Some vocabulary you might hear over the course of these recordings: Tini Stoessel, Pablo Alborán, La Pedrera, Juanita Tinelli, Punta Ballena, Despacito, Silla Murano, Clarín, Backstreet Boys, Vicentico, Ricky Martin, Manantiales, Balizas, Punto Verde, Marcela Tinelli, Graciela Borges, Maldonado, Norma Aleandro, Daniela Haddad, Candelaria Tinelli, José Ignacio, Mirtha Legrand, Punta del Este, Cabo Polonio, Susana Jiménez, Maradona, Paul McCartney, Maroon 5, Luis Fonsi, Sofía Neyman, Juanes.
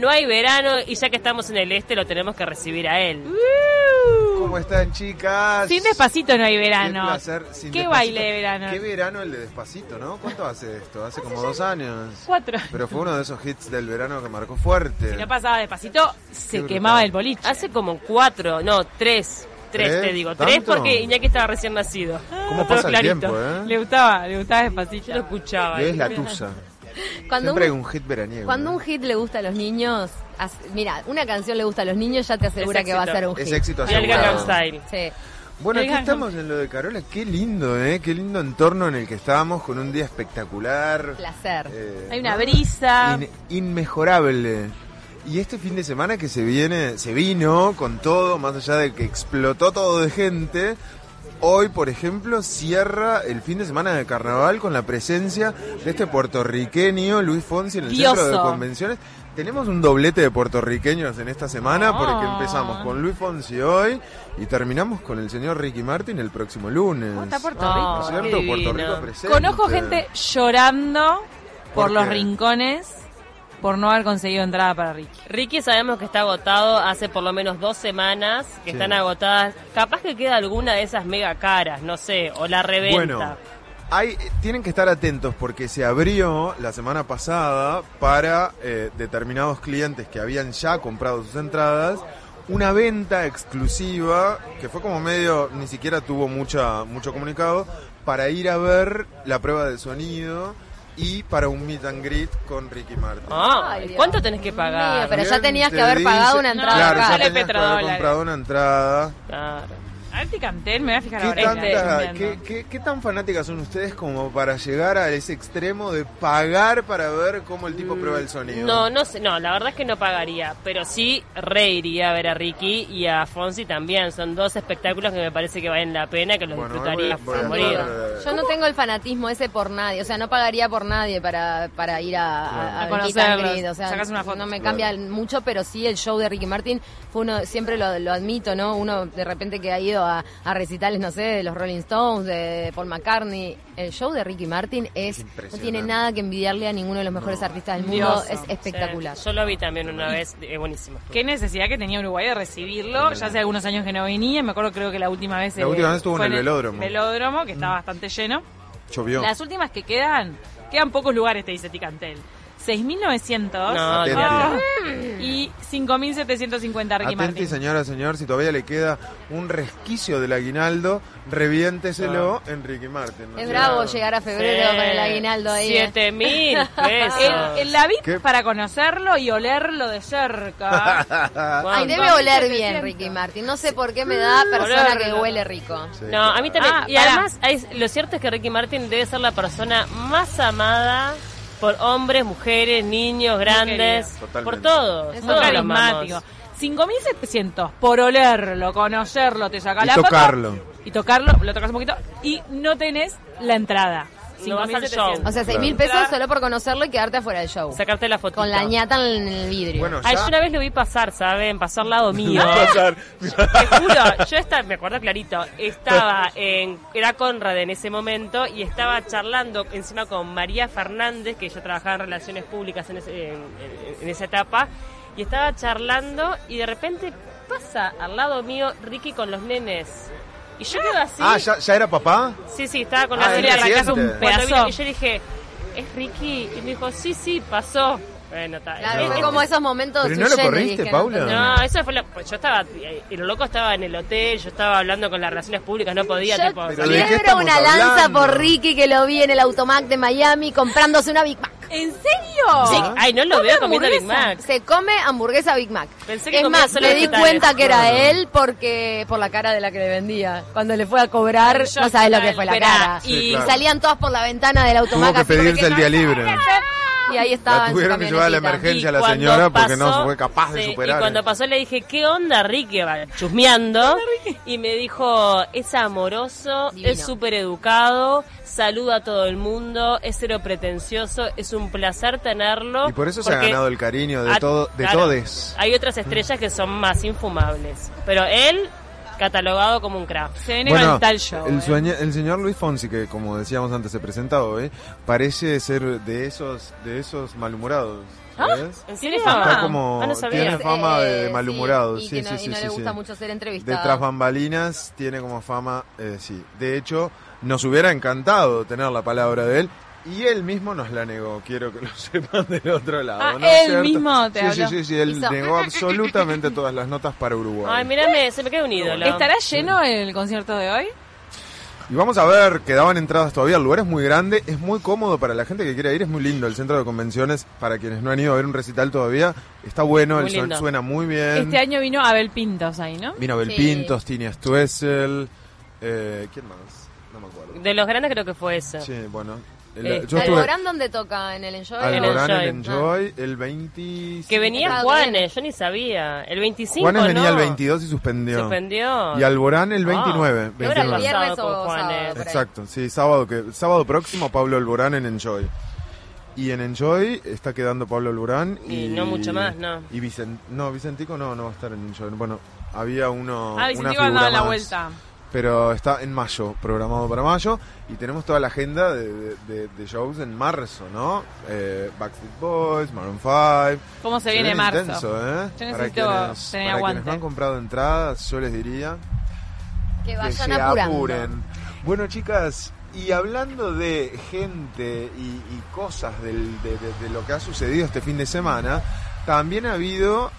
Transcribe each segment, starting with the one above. No hay verano y ya que estamos en el este lo tenemos que recibir a él. ¿Cómo están, chicas? Sin Despacito no hay verano. Qué placer. Sin Qué Despacito. Baile de verano. Qué verano el de Despacito, ¿no? ¿Cuánto hace esto? Hace como 2 años. 4. Pero fue uno de esos hits del verano que marcó fuerte. Si no pasaba Despacito, se quemaba el boliche. Hace como 3. Tres, te digo. ¿Tanto? 3 porque Iñaki estaba recién nacido. ¿Cómo pasa el tiempo, Le gustaba Despacito. Yo lo escuchaba. Es la tusa. Siempre hay un hit veraniego. Cuando un hit le gusta a los niños, mira, una canción le gusta a los niños, ya te asegura que va a ser un hit. Es éxito asegurado. Sí. Bueno, aquí estamos en lo de Carola. Qué lindo, ¿eh? Qué lindo entorno en el que estábamos, con un día espectacular. Placer. Hay una brisa. Inmejorable. Y este fin de semana que se vino con todo, más allá de que explotó todo de gente. Hoy, por ejemplo, cierra el fin de semana de carnaval con la presencia de este puertorriqueño Luis Fonsi en el Centro de Convenciones. Tenemos un doblete de puertorriqueños en esta semana porque empezamos con Luis Fonsi hoy y terminamos con el señor Ricky Martin el próximo lunes. ¿Cómo está Puerto Rico? ¿No es cierto? Puerto Rico presente. Conozco gente llorando por los rincones por no haber conseguido entrada para Ricky. Ricky sabemos que está agotado hace por lo menos 2 semanas, que están agotadas. Capaz que queda alguna de esas mega caras, no sé, o la reventa. Bueno, tienen que estar atentos porque se abrió la semana pasada para determinados clientes que habían ya comprado sus entradas, una venta exclusiva, que fue como medio, ni siquiera tuvo mucho comunicado, para ir a ver la prueba de sonido y para un meet and greet con Ricky Martin. Ay, ¿cuánto tenés que pagar? Pero ya tenías que haber pagado una entrada. Claro, ya tenías que haber comprado una entrada. Claro. A ver, Ticantel, me voy a fijar ahora. ¿Qué tan fanáticas son ustedes como para llegar a ese extremo de pagar para ver cómo el tipo prueba el sonido? No sé, no, la verdad es que no pagaría, pero sí reiría a ver a Ricky y a Fonsi también. Son 2 espectáculos que me parece que valen la pena, que los disfrutaría por morir. Yo no tengo el fanatismo ese por nadie, o sea, no pagaría por nadie para ir a conocerlos, o sea, sacas una foto. No me cambia mucho, pero sí el show de Ricky Martin fue uno, siempre lo admito, ¿no? Uno de repente que ha ido a recitales, no sé, de los Rolling Stones, de Paul McCartney. El show de Ricky Martin es no tiene nada que envidiarle a ninguno de los mejores artistas del mundo. Es espectacular. Sí. Yo lo vi también una vez, es buenísimo. Qué necesidad que tenía Uruguay de recibirlo. Ya hace algunos años que no venía, me acuerdo, creo que la última vez estuvo en el velódromo. Que estaba bastante lleno. Llovió. Las últimas que quedan pocos lugares, te dice Ticantel. 6.900 y 5.750 Ricky Martin. Señora, si todavía le queda un resquicio del aguinaldo, reviénteselo en Ricky Martin. Es bravo llegar a febrero con el aguinaldo ahí. 7.000 pesos. La VIP para conocerlo y olerlo de cerca. Ay, debe oler bien Ricky Martin. No sé por qué me da persona que huele rico. Sí, no, a mí también. Y además, lo cierto es que Ricky Martin debe ser la persona más amada por hombres, mujeres, niños, grandes, por todos. Es carismático. 5.700 por olerlo, conocerlo, te saca la foto. Y tocarlo, lo tocas un poquito y no tenés la entrada. 5.700. O sea, 6.000 pesos solo por conocerlo y quedarte afuera del show. Sacarte la foto. Con la ñata en el vidrio. Bueno, yo una vez lo vi pasar, ¿saben? Pasó al lado mío. Te juro, me acuerdo clarito, era Conrad en ese momento y estaba charlando encima con María Fernández, que yo trabajaba en relaciones públicas en esa etapa, y estaba charlando y de repente pasa al lado mío Ricky con los nenes. Y yo quedo así. ¿Ya era papá? Sí, estaba con la serie de la casa un pedazo. Y yo le dije, ¿es Ricky? Y me dijo, sí, pasó. Bueno, está. Claro, fue como esos momentos. ¿Pero no lo corriste, Paula? No, eso fue pues yo estaba, y lo loco estaba en el hotel, yo estaba hablando con las relaciones públicas, no podía. Quiebro una lanza por Ricky, que lo vi en el Automac de Miami comprándose una Big Mac. ¿En serio? Sí. Ay, no lo veo comiendo Big Mac. Se come hamburguesa Big Mac. Pensé que es más, me di cuenta que era él porque por la cara de la que le vendía. Cuando le fue a cobrar, no sabes lo que fue la cara. Y salían todas por la ventana del Automac. Tuvo que pedirse el día libre. Y ahí estaba. Tuvieron que llevar a la emergencia a la señora porque no fue capaz de superar. Y cuando pasó le dije, ¿qué onda, Ricky? Chusmeando. Y me dijo, es amoroso, divino, es súper educado, saluda a todo el mundo, es cero pretencioso, es un placer tenerlo. Y por eso se ha ganado el cariño de todes. Hay otras estrellas que son más infumables. Pero él catalogado como un crack. Se viene con el tal show. El señor Luis Fonsi, que como decíamos antes se presentaba hoy, parece ser de esos malhumorados. ¿Ah? ¿Tiene fama? Como, no sabía. Tiene fama de malhumorado. Sí, sí, sí. Y no le gusta mucho ser entrevistado. De tras bambalinas tiene como fama, sí. De hecho, nos hubiera encantado tener la palabra de él. Y él mismo nos la negó, quiero que lo sepan del otro lado. Ah, ¿no él cierto? Mismo te habló. Sí, él negó absolutamente todas las notas para Uruguay. Ay, mirá, se me queda un ídolo. ¿Estará lleno el concierto de hoy? Y vamos a ver, quedaban entradas todavía, el lugar es muy grande, es muy cómodo para la gente que quiera ir, es muy lindo el centro de convenciones, para quienes no han ido a ver un recital todavía, está bueno, el sol suena muy bien. Este año vino Abel Pintos ahí, ¿no? Vino Abel Pintos, Tini Stoessel, ¿quién más? No me acuerdo. De los grandes creo que fue eso. Sí, bueno. ¿Alborán dónde toca? ¿En el Enjoy? Alborán en el Enjoy, el 25. Que venía Juanes, yo ni sabía. El 25, Juanes venía el 22 y suspendió. Y Alborán el 29. ¿Qué hora? ¿El viernes o sábado? Exacto, sí, sábado próximo Pablo Alborán en Enjoy. Y en Enjoy está quedando Pablo Alborán. Y no mucho más, ¿no? Y Vicentico no va a estar en Enjoy. Bueno, había una figura más. La vuelta. Pero está en mayo, programado para mayo, y tenemos toda la agenda de shows en marzo, ¿no? Backstreet Boys, Maroon 5. ¿Cómo se viene marzo? Intenso, ¿eh? Yo necesito tener aguante. Para quienes no han comprado entradas, yo les diría que vayan apuren. Bueno, chicas, y hablando de gente y cosas de lo que ha sucedido este fin de semana, también ha habido,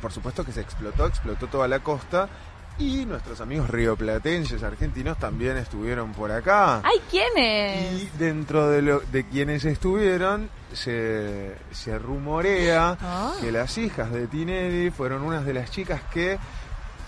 por supuesto que se explotó toda la costa. Y nuestros amigos rioplatenses argentinos también estuvieron por acá. ¡Ay, quiénes! Y dentro de quienes estuvieron, se rumorea que las hijas de Tinelli fueron unas de las chicas que,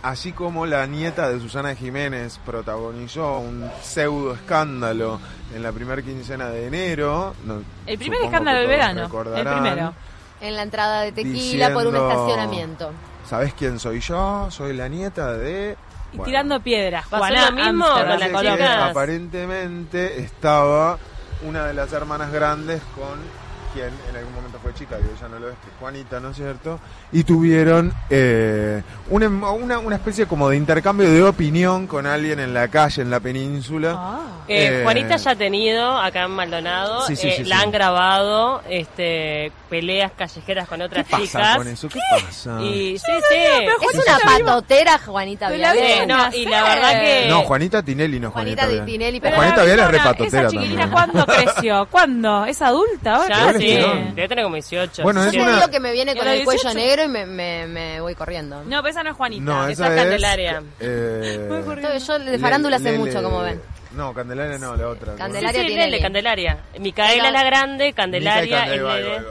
así como la nieta de Susana Jiménez protagonizó un pseudo escándalo en la primera quincena de enero. No, el primer escándalo del verano, el primero. En la entrada de Tequila diciendo, por un estacionamiento. ¿Sabés quién soy yo? Soy la nieta de... Bueno, y tirando piedras. Juana mismo con la columna. Aparentemente estaba una de las hermanas grandes con quien en algún momento fue chica, que ella no lo es, que Juanita, ¿no es cierto? Y tuvieron una especie como de intercambio de opinión con alguien en la calle, en la península. Juanita ya ha tenido acá en Maldonado, la han grabado, peleas callejeras con otras chicas. ¿Qué pasa con eso? ¿Qué pasa? Y, es una patotera Juanita Viale. Y la verdad que... No, Juanita Tinelli no es Juanita Tinelli. Pero Juanita Viale es repatotera. Esa chiquilina también. ¿Cuándo creció? ¿Cuándo? ¿Es adulta ahora? Ya, sí. Debe tener como 18. Bueno, yo te digo que me viene con el cuello negro y me voy corriendo. No, pero esa no es Juanita. No, esa es Candelaria. Yo de farándula sé mucho, como ven. No, Candelaria no, la otra. Candelaria Tinelli. Candelaria. Micaela la grande, Candelaria.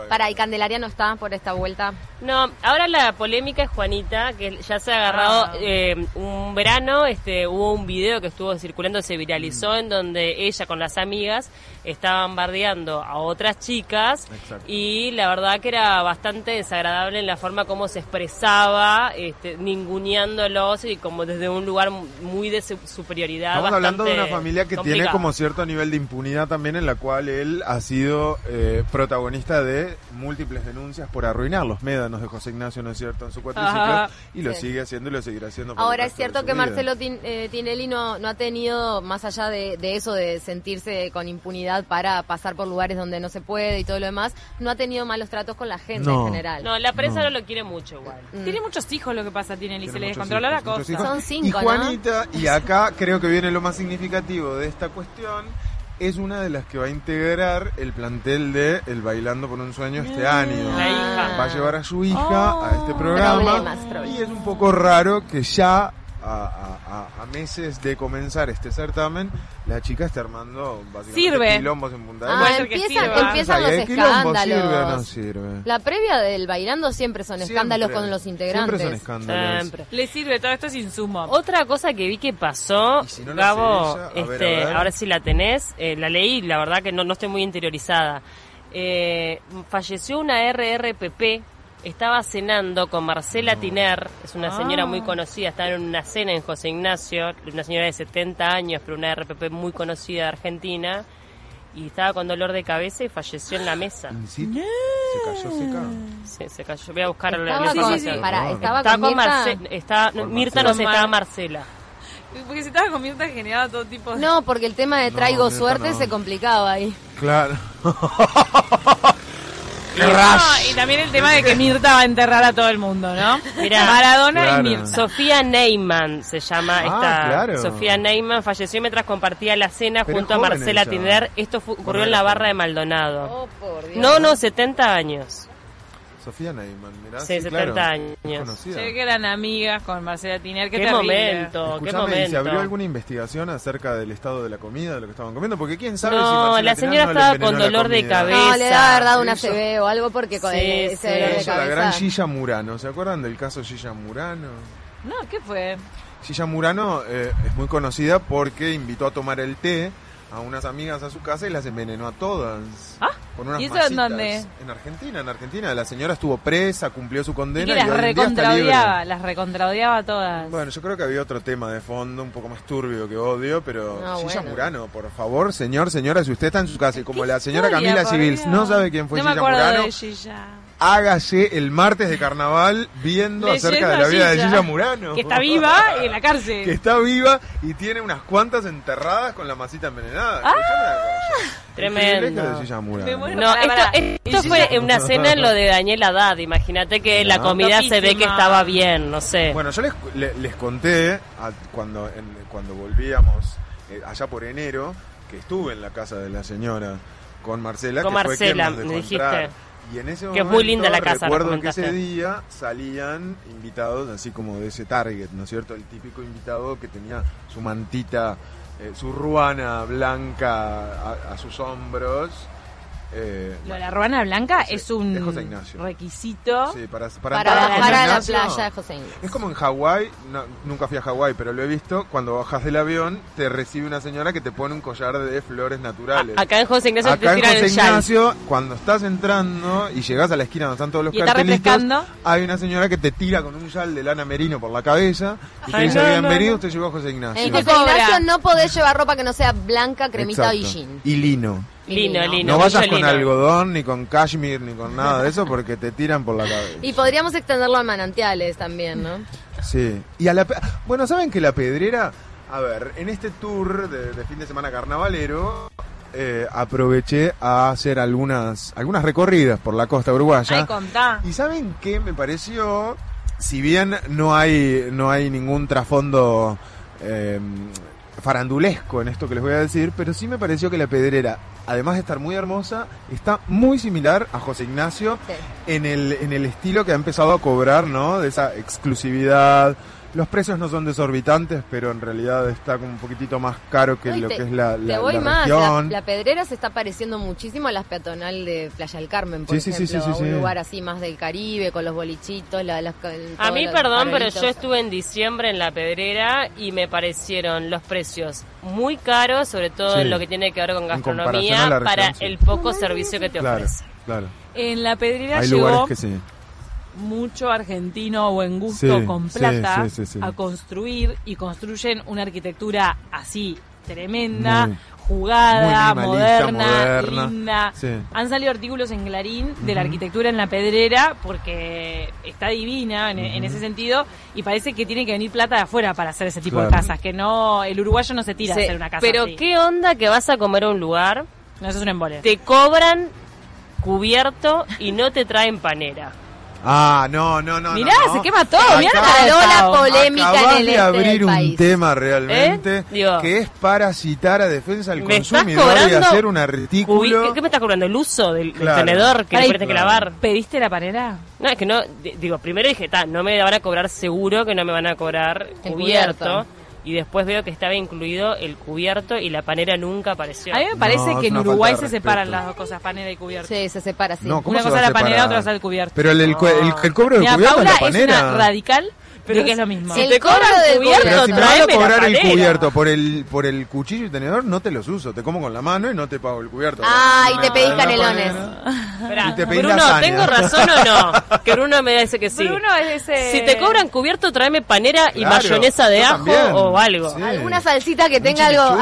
Pará, ¿y Candelaria no está por esta vuelta? No, ahora la polémica es Juanita, que ya se ha agarrado un verano, hubo un video que estuvo circulando, se viralizó, en donde ella con las amigas estaban bardeando a otras chicas. Exacto. Y la verdad que era bastante desagradable en la forma como se expresaba, ninguneándolos y como desde un lugar muy de superioridad. Estamos hablando de una familia que tiene como cierto nivel de impunidad también, en la cual él ha sido protagonista de múltiples denuncias por arruinar los médanos de José Ignacio, ¿no es cierto?, en su cuatriciclo, y lo sigue haciendo y lo seguirá haciendo. Ahora es cierto que Marcelo Tinelli no ha tenido, más allá de eso, de sentirse con impunidad para pasar por lugares donde no se puede y todo lo demás, no ha tenido malos tratos con la gente en general. No, la prensa no lo quiere mucho igual. Tiene muchos hijos, lo que pasa a Tinelli, se le descontrola la cosa. Son 5, y Juanita, ¿no? Y acá creo que viene lo más significativo de esta cuestión, es una de las que va a integrar el plantel de El Bailando por un Sueño este año. La hija. Va a llevar a su hija a este programa. Problemas. Y es un poco raro que ya a meses de comenzar este certamen, la chica está armando básicamente quilombos en Punta Verde. Empiezan los escándalos. ¿Sirve o no sirve? La previa del Bailando siempre son escándalos con los integrantes. Siempre son escándalos. Le sirve, todo esto es insumo. Otra cosa que vi que pasó, si no, Gabo, a ver. Ahora sí la tenés, la leí, la verdad que no estoy muy interiorizada. Falleció una RRPP. Estaba cenando con Marcela Tiner, es una señora muy conocida, estaba en una cena en José Ignacio, una señora de 70 años, pero una RPP muy conocida de Argentina, y estaba con dolor de cabeza y falleció en la mesa. ¿Sí? No. ¿Se cayó seca? Sí, se cayó. Voy a buscar la información. Estaba con Mirtha. Mirtha no se estaba Marcela. Porque si estabas con Mirtha generaba todo tipo de... No, porque el tema de traigo no, suerte no. Se complicaba ahí. Claro. Y también el tema de que Mirtha va a enterrar a todo el mundo, ¿no? Mirá, Maradona y Mirtha. Sofía Neyman se llama esta. Claro. Sofía Neyman falleció mientras compartía la cena junto a Marcela Tinelli. Esto ocurrió en la barra de Maldonado. Oh, por Dios. 70 años. Sofía Neyman, mirá. Sí, 70 años. Sé que eran amigas con Marcela Tinelli. Qué momento, qué momento. ¿Se abrió alguna investigación acerca del estado de la comida, de lo que estaban comiendo? Porque quién sabe si Marcela la señora Tinelli estaba con dolor de cabeza. No, le debe haber dado una CB o algo porque con ese dolor de cabeza. La gran Silla Murano, ¿se acuerdan del caso Silla Murano? No, ¿qué fue? Silla Murano es muy conocida porque invitó a tomar el té a unas amigas a su casa y las envenenó a todas. ¿Ah? Con unas ¿y eso masitas. En dónde? En Argentina. La señora estuvo presa, cumplió su condena. Y las recontraodiaba a todas. Bueno, yo creo que había otro tema de fondo, un poco más turbio que odio, pero... No, Silla Murano, por favor, señor, señora, si usted está en su casa y como la señora Camila Civils no sabe quién fue Silla Murano... Hágase el martes de carnaval viendo acerca de la vida de Silla Murano. Que está viva y en la cárcel. Que está viva y tiene unas cuantas enterradas con la masita envenenada. Tremendo. De Silla Murano. No, esto fue una cena en lo de Daniela Haddad. Imagínate que la comida se ve que estaba bien, no sé. Bueno, yo les conté cuando volvíamos allá por enero que estuve en la casa de la señora con Marcela. Con Marcela, me dijiste. Y en ese momento, que es muy linda la casa, recuerdo que ese día salían invitados así como de ese target, ¿no es cierto? El típico invitado que tenía su mantita, su ruana blanca a sus hombros. La ruana blanca es un requisito para bajar a la playa de José Ignacio. Es como en Hawái, nunca fui a Hawái, pero lo he visto. Cuando bajas del avión, te recibe una señora que te pone un collar de flores naturales. Acá en José Ignacio te tiran el José Ignacio, cuando estás entrando y llegas a la esquina donde están todos los cartelitos, hay una señora que te tira con un yal de lana merino por la cabeza y te dice, bienvenido, usted llegó a José Ignacio. En José Ignacio no podés llevar ropa que no sea blanca, cremita y jean. Y lino. No vayas con algodón, ni con cashmere, ni con nada de eso, porque te tiran por la cabeza. Y podríamos extenderlo a manantiales también, ¿no? Sí. Y a la... Bueno, ¿saben que la Pedrera? A ver, en este tour de fin de semana carnavalero, aproveché a hacer algunas recorridas por la costa uruguaya. Ay, contá. ¿Y saben qué me pareció? Si bien no hay ningún trasfondo farandulesco en esto que les voy a decir, pero sí me pareció que la Pedrera, además de estar muy hermosa, está muy similar a José Ignacio en el estilo que ha empezado a cobrar, ¿no? De esa exclusividad. Los precios no son desorbitantes, pero en realidad está como un poquitito más caro que lo que es la región. La Pedrera se está pareciendo muchísimo a la peatonal de Playa del Carmen, por ejemplo. Sí. Un lugar así más del Caribe, con los bolichitos. A mí, perdón, pero yo estuve en diciembre en la Pedrera y me parecieron los precios muy caros, sobre todo en lo que tiene que ver con gastronomía, región, para el poco servicio que te ofrece. Claro. En la Pedrera hay lugares que sí. Mucho argentino buen gusto con plata a construir y construyen una arquitectura así tremenda, jugada, muy moderna, linda. Sí. Han salido artículos en Clarín de la arquitectura en la Pedrera porque está divina en ese sentido y parece que tiene que venir plata de afuera para hacer ese tipo de casas, que no, el uruguayo no se tira a hacer una casa pero así. ¿Qué onda que vas a comer a un lugar? No, eso es un embole. Te cobran cubierto y no te traen panera. Ah, no. Mirá, no. Se quema todo. Mirá la polémica en el este abrir del país. Un tema realmente que es parasitar a defensa del consumidor y hacer un artículo. ¿Qué me estás cobrando? ¿El uso del tenedor que le tenés que lavar? ¿Pediste la panera? No, es que no. Digo, primero dije, no me van a cobrar seguro que no me van a cobrar cubierto. Y después veo que estaba incluido el cubierto y la panera nunca apareció. A mí me parece que en Uruguay se separan las dos cosas, panera y cubierto. Sí, se separa, sí. No, una cosa es la panera, otra es el cubierto. Pero el cobro del cubierto es la panera. Es una radical. Pero que es lo mismo. Si te cobran del cubierto, pero si me vas a cobrar el cubierto por el cuchillo y tenedor, no te los uso. Te como con la mano y no te pago el cubierto. Ah, y te pedís canelones. Y te pedís Bruno, ¿tengo razón o no? Que Bruno me dice que sí. Bruno es ese... Si te cobran cubierto, tráeme panera y mayonesa de ajo o algo. Sí. Alguna salsita que tenga algo.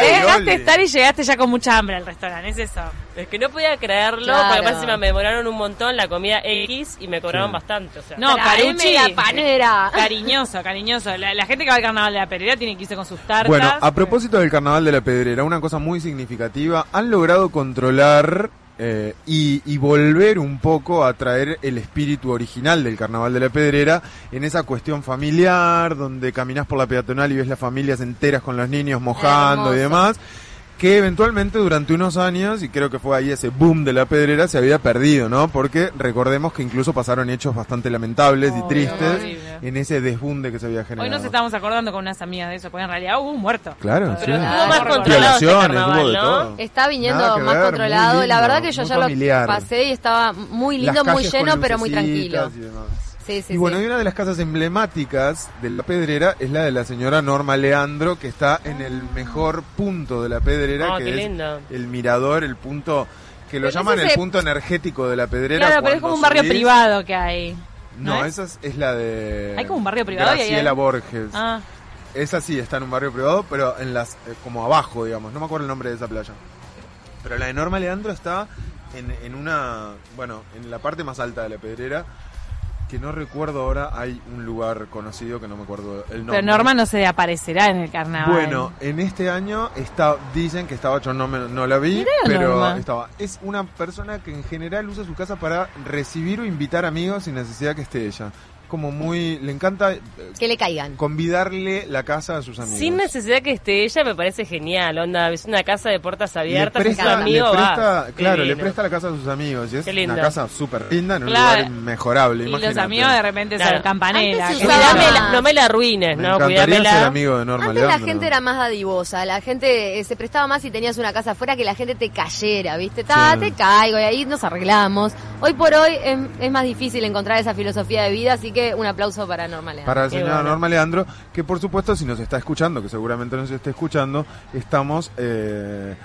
Dejaste estar y llegaste ya con mucha hambre al restaurante, es eso. Es que no podía creerlo, porque más encima me demoraron un montón la comida X y me cobraron bastante. O sea, no, Carucci, la panera. Cariñoso. La gente que va al Carnaval de la Pedrera tiene que irse con sus tartas. Bueno, a propósito del Carnaval de la Pedrera, una cosa muy significativa, han logrado controlar y volver un poco a traer el espíritu original del Carnaval de la Pedrera en esa cuestión familiar, donde caminás por la peatonal y ves las familias enteras con los niños mojando y demás, que eventualmente durante unos años, y creo que fue ahí ese boom de la Pedrera, se había perdido, ¿no? Porque recordemos que incluso pasaron hechos bastante lamentables y tristes en ese desbunde que se había generado. Hoy nos estábamos acordando con unas amigas de eso, porque en realidad hubo un muerto. Claro, pero hubo más controlado este carnaval, ¿no? Está viniendo más controlado. La verdad que yo ya familiar. Lo pasé y estaba muy lindo, muy lleno, pero muy tranquilo. Sí, y bueno, y una de las casas emblemáticas de la Pedrera es la de la señora Norma Aleandro, que está en el mejor punto de la Pedrera, que es lindo. El mirador, el punto que lo llaman el punto energético de la Pedrera. Claro, pero es como un barrio privado que hay. No, esa es la de... Hay como un barrio privado. Graciela Borges. Ah. Esa sí está en un barrio privado, pero en las como abajo, digamos. No me acuerdo el nombre de esa playa. Pero la de Norma Aleandro está en una... Bueno, en la parte más alta de la Pedrera, que no recuerdo ahora, hay un lugar conocido que no me acuerdo el nombre. Pero Norma no se aparecerá en el carnaval. Bueno, en este año está, dicen que estaba, yo no la vi, pero Norma estaba. Es una persona que en general usa su casa para recibir o invitar amigos sin necesidad que esté ella. Como muy, le encanta que le caigan, convidarle la casa a sus amigos sin necesidad que esté ella. Me parece genial, onda, es una casa de puertas abiertas, le presta la casa a sus amigos y es una casa súper linda en un lugar mejorable. Y imagínate, los amigos de repente son campanelas, no me la arruines, me encantaría ser amigo de Norma Leandro. Antes la gente era más dadivosa, la gente se prestaba más si tenías una casa afuera, que la gente te cayera, viste, te caigo y ahí nos arreglamos. Hoy por hoy es más difícil encontrar esa filosofía de vida, así que un aplauso para Norma Leandro. Para la señora Norma Leandro, que por supuesto, si nos está escuchando, que seguramente nos está escuchando, estamos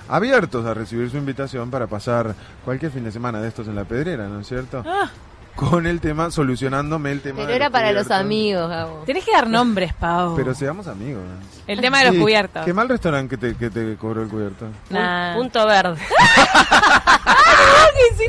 abiertos a recibir su invitación para pasar cualquier fin de semana de estos en la Pedrera, ¿no es cierto? Ah. Con el tema, solucionándome el tema. Pero era para los amigos, Gabo. Tenés que dar nombres, Pau. Pero seamos amigos. El tema de los cubiertos. Qué mal restaurante que te cobró el cubierto. Punto Verde.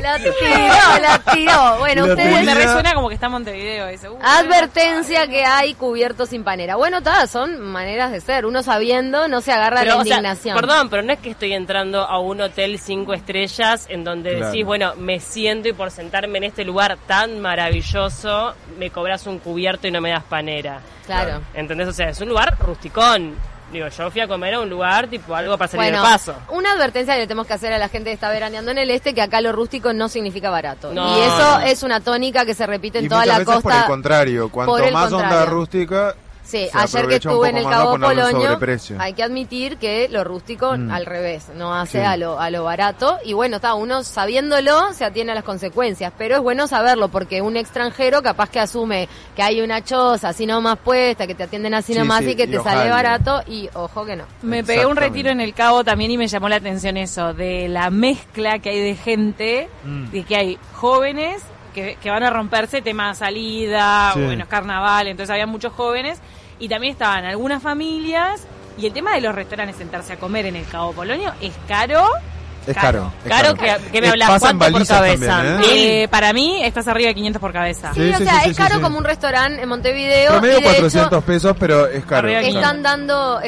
La tiró. Bueno, ustedes... Me resuena como que está en Montevideo. Dice, advertencia que hay cubiertos sin panera. Bueno, todas son maneras de ser. Uno sabiendo no se agarra la indignación. Sea, perdón, pero no es que estoy entrando a un hotel 5 estrellas en donde decís, bueno, me siento y por sentarme en este lugar tan maravilloso me cobras un cubierto y no me das panera. Claro. ¿Entendés? O sea, es un lugar rusticón. Digo, yo fui a comer a un lugar, tipo algo para salir de paso. Una advertencia que le tenemos que hacer a la gente que está veraneando en el este, que acá lo rústico no significa barato. No, y eso es una tónica que se repite en toda la costa. Por el contrario, cuanto más onda rústica... Sí, ayer que estuve en el Cabo Polonio, hay que admitir que lo rústico al revés, no hace a lo barato. Y bueno, uno sabiéndolo se atiene a las consecuencias, pero es bueno saberlo porque un extranjero capaz que asume que hay una choza así nomás puesta, que te atienden así nomás y que te sale barato, y ojo que no. Me pegué un retiro en el Cabo también y me llamó la atención eso, de la mezcla que hay de gente, de que hay jóvenes que van a romperse tema salida, bueno, es carnaval, entonces había muchos jóvenes y también estaban algunas familias, y el tema de los restaurantes, sentarse a comer en el Cabo Polonio es caro. Es caro. Que me hablas, ¿cuánto por cabeza? También, para mí, estás arriba de 500 por cabeza. Sí, o sea, es caro. Como un restaurante en Montevideo. Promedio 400 pesos, pero es caro. Están dando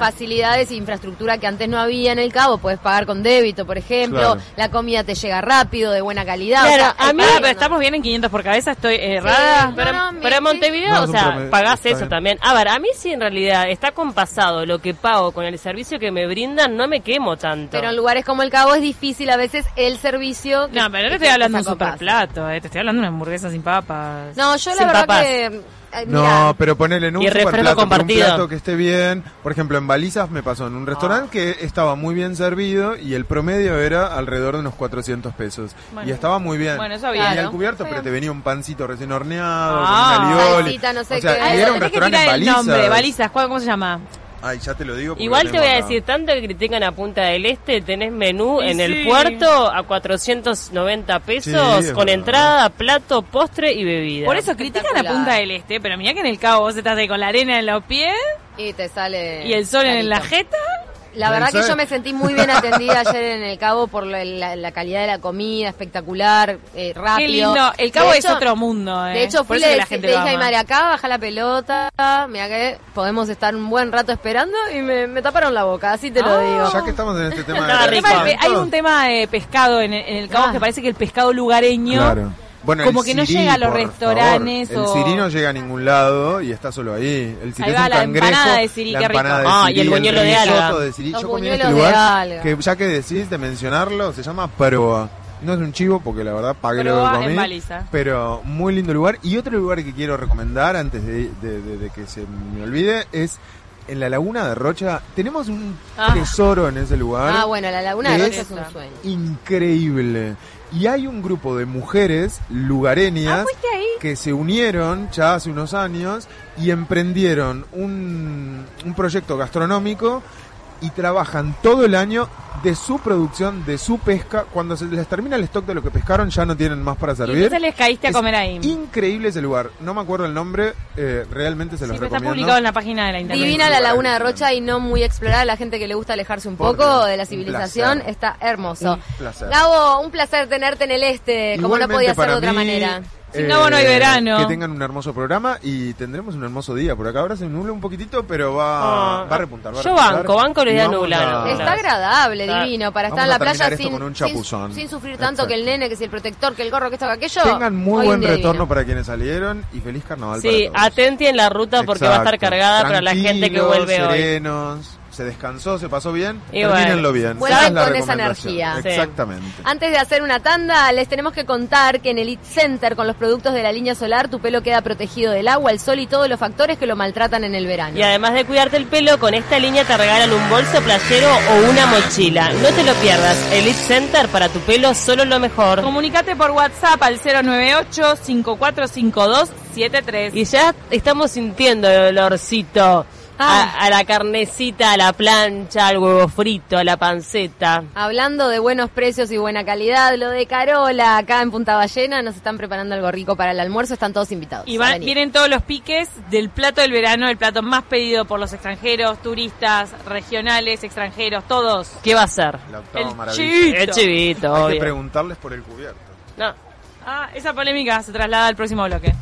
facilidades e infraestructura que antes no había en el Cabo. Podés pagar con débito, por ejemplo. Claro. La comida te llega rápido, de buena calidad. Claro, o sea, a mí, pero estamos bien en 500 por cabeza, estoy errada. Sí, pero en Montevideo, o sea, pagás eso también. A ver, a mí sí, en realidad, está compasado lo que pago con el servicio que me brindan, no me quemo tanto. Pero en lugares como como el cabo es difícil a veces el servicio. No, pero no te estoy hablando de un super plato, te estoy hablando de una hamburguesa sin papas. No, yo la verdad que... no, pero ponele en un superplato, un plato que esté bien. Por ejemplo, en Balizas me pasó en un restaurante que estaba muy bien servido y el promedio era alrededor de unos 400 pesos. Bueno, y estaba muy bien. Bueno, eso había. Tenía el cubierto, pero te venía un pancito recién horneado, con un alioli. No sé, o sea, y era un restaurante en Balizas. Nombre, Balizas, ¿cómo se llama? Ay, ya te lo digo. Igual te voy a decir, tanto que critican a Punta del Este, tenés menú en el puerto a 490 pesos, con entrada, plato, postre y bebida. Por eso critican a Punta del Este, pero mirá que en el Cabo vos estás ahí con la arena en los pies. Y te sale... y el sol clarito en la jeta. La verdad que yo me sentí muy bien atendida ayer en el Cabo por la calidad de la comida, espectacular, rápido. Qué lindo, el Cabo es otro mundo. De hecho, fui le dije a mi madre, acá baja la pelota, mira que podemos estar un buen rato esperando y me taparon la boca, así te lo digo. Ya que estamos en este tema de hay un tema de pescado en el Cabo que parece que el pescado lugareño... Claro. Bueno, como que no llega a los restaurantes. O... el sirí no llega a ningún lado y está solo ahí. El sirí es un cangrejo. La empanada de sirí, qué rico. Y el buñuelo de alga. Yo comí en este lugar, que ya que decís de mencionarlo, se llama Proa. No es un chivo porque la verdad pagué lo que comí, pero muy lindo lugar. Y otro lugar que quiero recomendar antes de que se me olvide es... en la Laguna de Rocha tenemos un tesoro en ese lugar. Ah, bueno, la Laguna de Rocha es un sueño. Increíble. Y hay un grupo de mujeres lugareñas que se unieron ya hace unos años y emprendieron un proyecto gastronómico y trabajan todo el año de su producción, de su pesca. Cuando se les termina el stock de lo que pescaron, ya no tienen más para servir. ¿Y entonces les caíste a comer ahí? Increíble ese lugar. No me acuerdo el nombre, realmente se los recomiendo. Está publicado en la página de la internet. Divina la Laguna de Rocha y no muy explorada. La gente que le gusta alejarse un poco de la civilización, está hermoso. Un placer. Gabo, un placer tenerte en el este, igualmente, como no podía ser de otra manera. Si no, bueno, hay verano. Que tengan un hermoso programa y tendremos un hermoso día. Por acá ahora se nubla un poquitito, pero va a repuntar. Yo banco la idea de nublar. Está agradable, divino, para estar en la playa sin sufrir tanto que el nene, que si el protector, que el gorro, que esto, que aquello. Tengan muy buen retorno para quienes salieron y feliz carnaval para todos. Sí, atenti en la ruta porque va a estar cargada para la gente que vuelve hoy. Serenos. Se descansó, se pasó bien, termínenlo bien. Vuelvan con esa energía. Exactamente. Antes de hacer una tanda, les tenemos que contar que en Elite Center, con los productos de la línea solar, tu pelo queda protegido del agua, el sol y todos los factores que lo maltratan en el verano. Y además de cuidarte el pelo, con esta línea te regalan un bolso playero o una mochila. No te lo pierdas. Elite Center, para tu pelo, solo lo mejor. Comunicate por WhatsApp al 098-5452-73. Y ya estamos sintiendo el olorcito. A la carnecita, a la plancha, al huevo frito, a la panceta. Hablando de buenos precios y buena calidad, lo de Carola, acá en Punta Ballena, nos están preparando algo rico para el almuerzo, están todos invitados. Y vienen todos los piques del plato del verano, el plato más pedido por los extranjeros, turistas, regionales, extranjeros, todos. ¿Qué va a ser? La octava maravilla. El chivito, obvio. Hay que preguntarles por el cubierto. No. Esa polémica se traslada al próximo bloque.